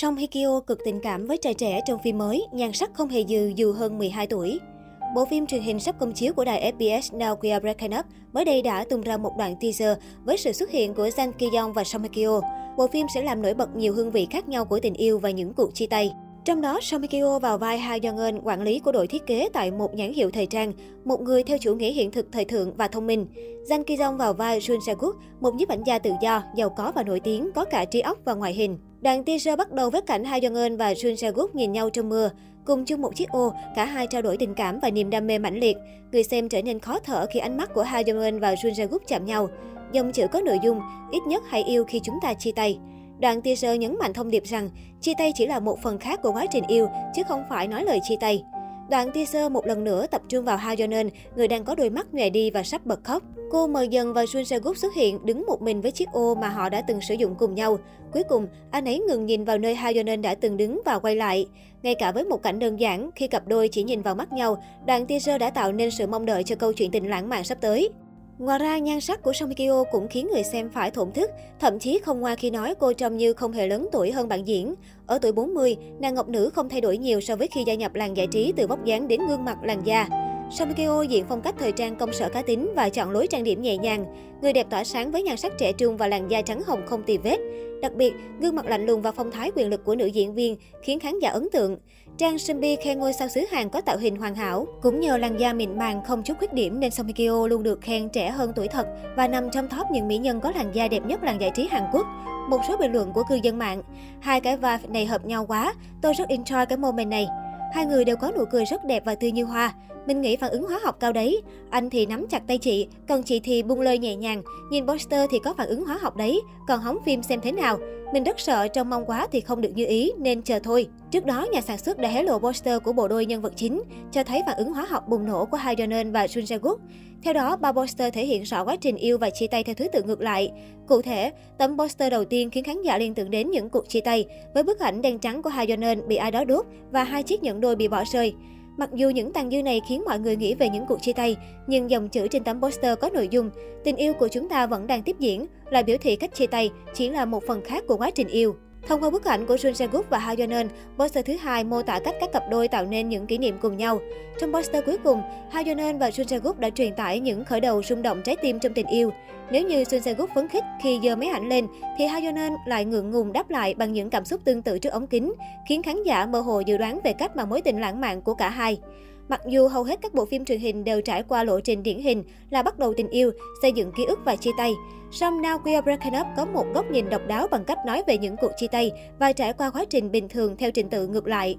Song Hye Kyo cực tình cảm với trai trẻ trong phim mới, nhan sắc không hề dừ dù hơn 12 tuổi. Bộ phim truyền hình sắp công chiếu của đài SBS Now, We Are Breaking Up mới đây đã tung ra một đoạn teaser với sự xuất hiện của Jang Ki Yong và Song Hye Kyo. Bộ phim sẽ làm nổi bật nhiều hương vị khác nhau của tình yêu và những cuộc chia tay. Trong đó, Song Hye Kyo vào vai Ha Young-eun, quản lý của đội thiết kế tại một nhãn hiệu thời trang, một người theo chủ nghĩa hiện thực thời thượng và thông minh. Jang Ki Yong vào vai Jun Jae-gook, một nhiếp ảnh gia tự do, giàu có và nổi tiếng, có cả trí óc và ngoại hình. Đoạn teaser bắt đầu với cảnh Ha Young-eun và Jun Jae-gook nhìn nhau trong mưa. Cùng chung một chiếc ô, cả hai trao đổi tình cảm và niềm đam mê mãnh liệt. Người xem trở nên khó thở khi ánh mắt của Ha Jeong-eun và Jun Jae-gook chạm nhau. Dòng chữ có nội dung, ít nhất hãy yêu khi chúng ta chia tay. Đoạn teaser nhấn mạnh thông điệp rằng, chia tay chỉ là một phần khác của quá trình yêu, chứ không phải nói lời chia tay. Đoạn teaser một lần nữa tập trung vào Ha Jeong-eun, người đang có đôi mắt nhòe đi và sắp bật khóc. Cô mờ dần và Jun Jae-gook xuất hiện đứng một mình với chiếc ô mà họ đã từng sử dụng cùng nhau. Cuối cùng, anh ấy ngừng nhìn vào nơi Ha Yeon-eun đã từng đứng và quay lại. Ngay cả với một cảnh đơn giản, khi cặp đôi chỉ nhìn vào mắt nhau, đoạn teaser đã tạo nên sự mong đợi cho câu chuyện tình lãng mạn sắp tới. Ngoài ra, nhan sắc của Song Hye Kyo cũng khiến người xem phải thổn thức, thậm chí không ngoa khi nói cô trông như không hề lớn tuổi hơn bạn diễn. Ở tuổi 40, nàng ngọc nữ không thay đổi nhiều so với khi gia nhập làng giải trí từ vóc dáng đến gương mặt làn da. Song Hye Kyo diện phong cách thời trang công sở cá tính và chọn lối trang điểm nhẹ nhàng. Người đẹp tỏa sáng với nhan sắc trẻ trung và làn da trắng hồng không tì vết. Đặc biệt, gương mặt lạnh lùng và phong thái quyền lực của nữ diễn viên khiến khán giả ấn tượng. Trang Shinbi khen ngôi sao xứ Hàn có tạo hình hoàn hảo. Cũng nhờ làn da mịn màng không chút khuyết điểm nên Song Hye Kyo luôn được khen trẻ hơn tuổi thật và nằm trong top những mỹ nhân có làn da đẹp nhất làng giải trí Hàn Quốc. Một số bình luận của cư dân mạng: hai cái vibe này hợp nhau quá, tôi rất enjoy cái moment này. Hai người đều có nụ cười rất đẹp và tươi như hoa. Mình nghĩ phản ứng hóa học cao đấy. Anh thì nắm chặt tay chị, còn chị thì buông lơi nhẹ nhàng. Nhìn poster thì có phản ứng hóa học đấy, còn hóng phim xem thế nào. Mình rất sợ, trông mong quá thì không được như ý, nên chờ thôi. Trước đó, nhà sản xuất đã hé lộ poster của bộ đôi nhân vật chính, cho thấy phản ứng hóa học bùng nổ của Ha Jeong-eun và Jun Jae-gook. Theo đó, ba poster thể hiện rõ quá trình yêu và chia tay theo thứ tự ngược lại. Cụ thể, tấm poster đầu tiên khiến khán giả liên tưởng đến những cuộc chia tay, với bức ảnh đen trắng của Ha Jeong-eun bị ai đó đốt và hai chiếc nhẫn đôi bị bỏ rơi. Mặc dù những tàn dư này khiến mọi người nghĩ về những cuộc chia tay, nhưng dòng chữ trên tấm poster có nội dung "Tình yêu của chúng ta vẫn đang tiếp diễn" là biểu thị cách chia tay chỉ là một phần khác của quá trình yêu. Thông qua bức ảnh của Jun Jae-gook và Ha Yeon-eun, poster thứ hai mô tả cách các cặp đôi tạo nên những kỷ niệm cùng nhau. Trong poster cuối cùng, Ha Yeon-eun và Jun Jae-gook đã truyền tải những khởi đầu rung động trái tim trong tình yêu. Nếu như Jun Jae-gook phấn khích khi giơ máy ảnh lên, thì Ha Yeon-eun lại ngượng ngùng đáp lại bằng những cảm xúc tương tự trước ống kính, khiến khán giả mơ hồ dự đoán về cách mà mối tình lãng mạn của cả hai. Mặc dù hầu hết các bộ phim truyền hình đều trải qua lộ trình điển hình là bắt đầu tình yêu, xây dựng ký ức và chia tay, song Now We Are Breaking Up có một góc nhìn độc đáo bằng cách nói về những cuộc chia tay và trải qua quá trình bình thường theo trình tự ngược lại.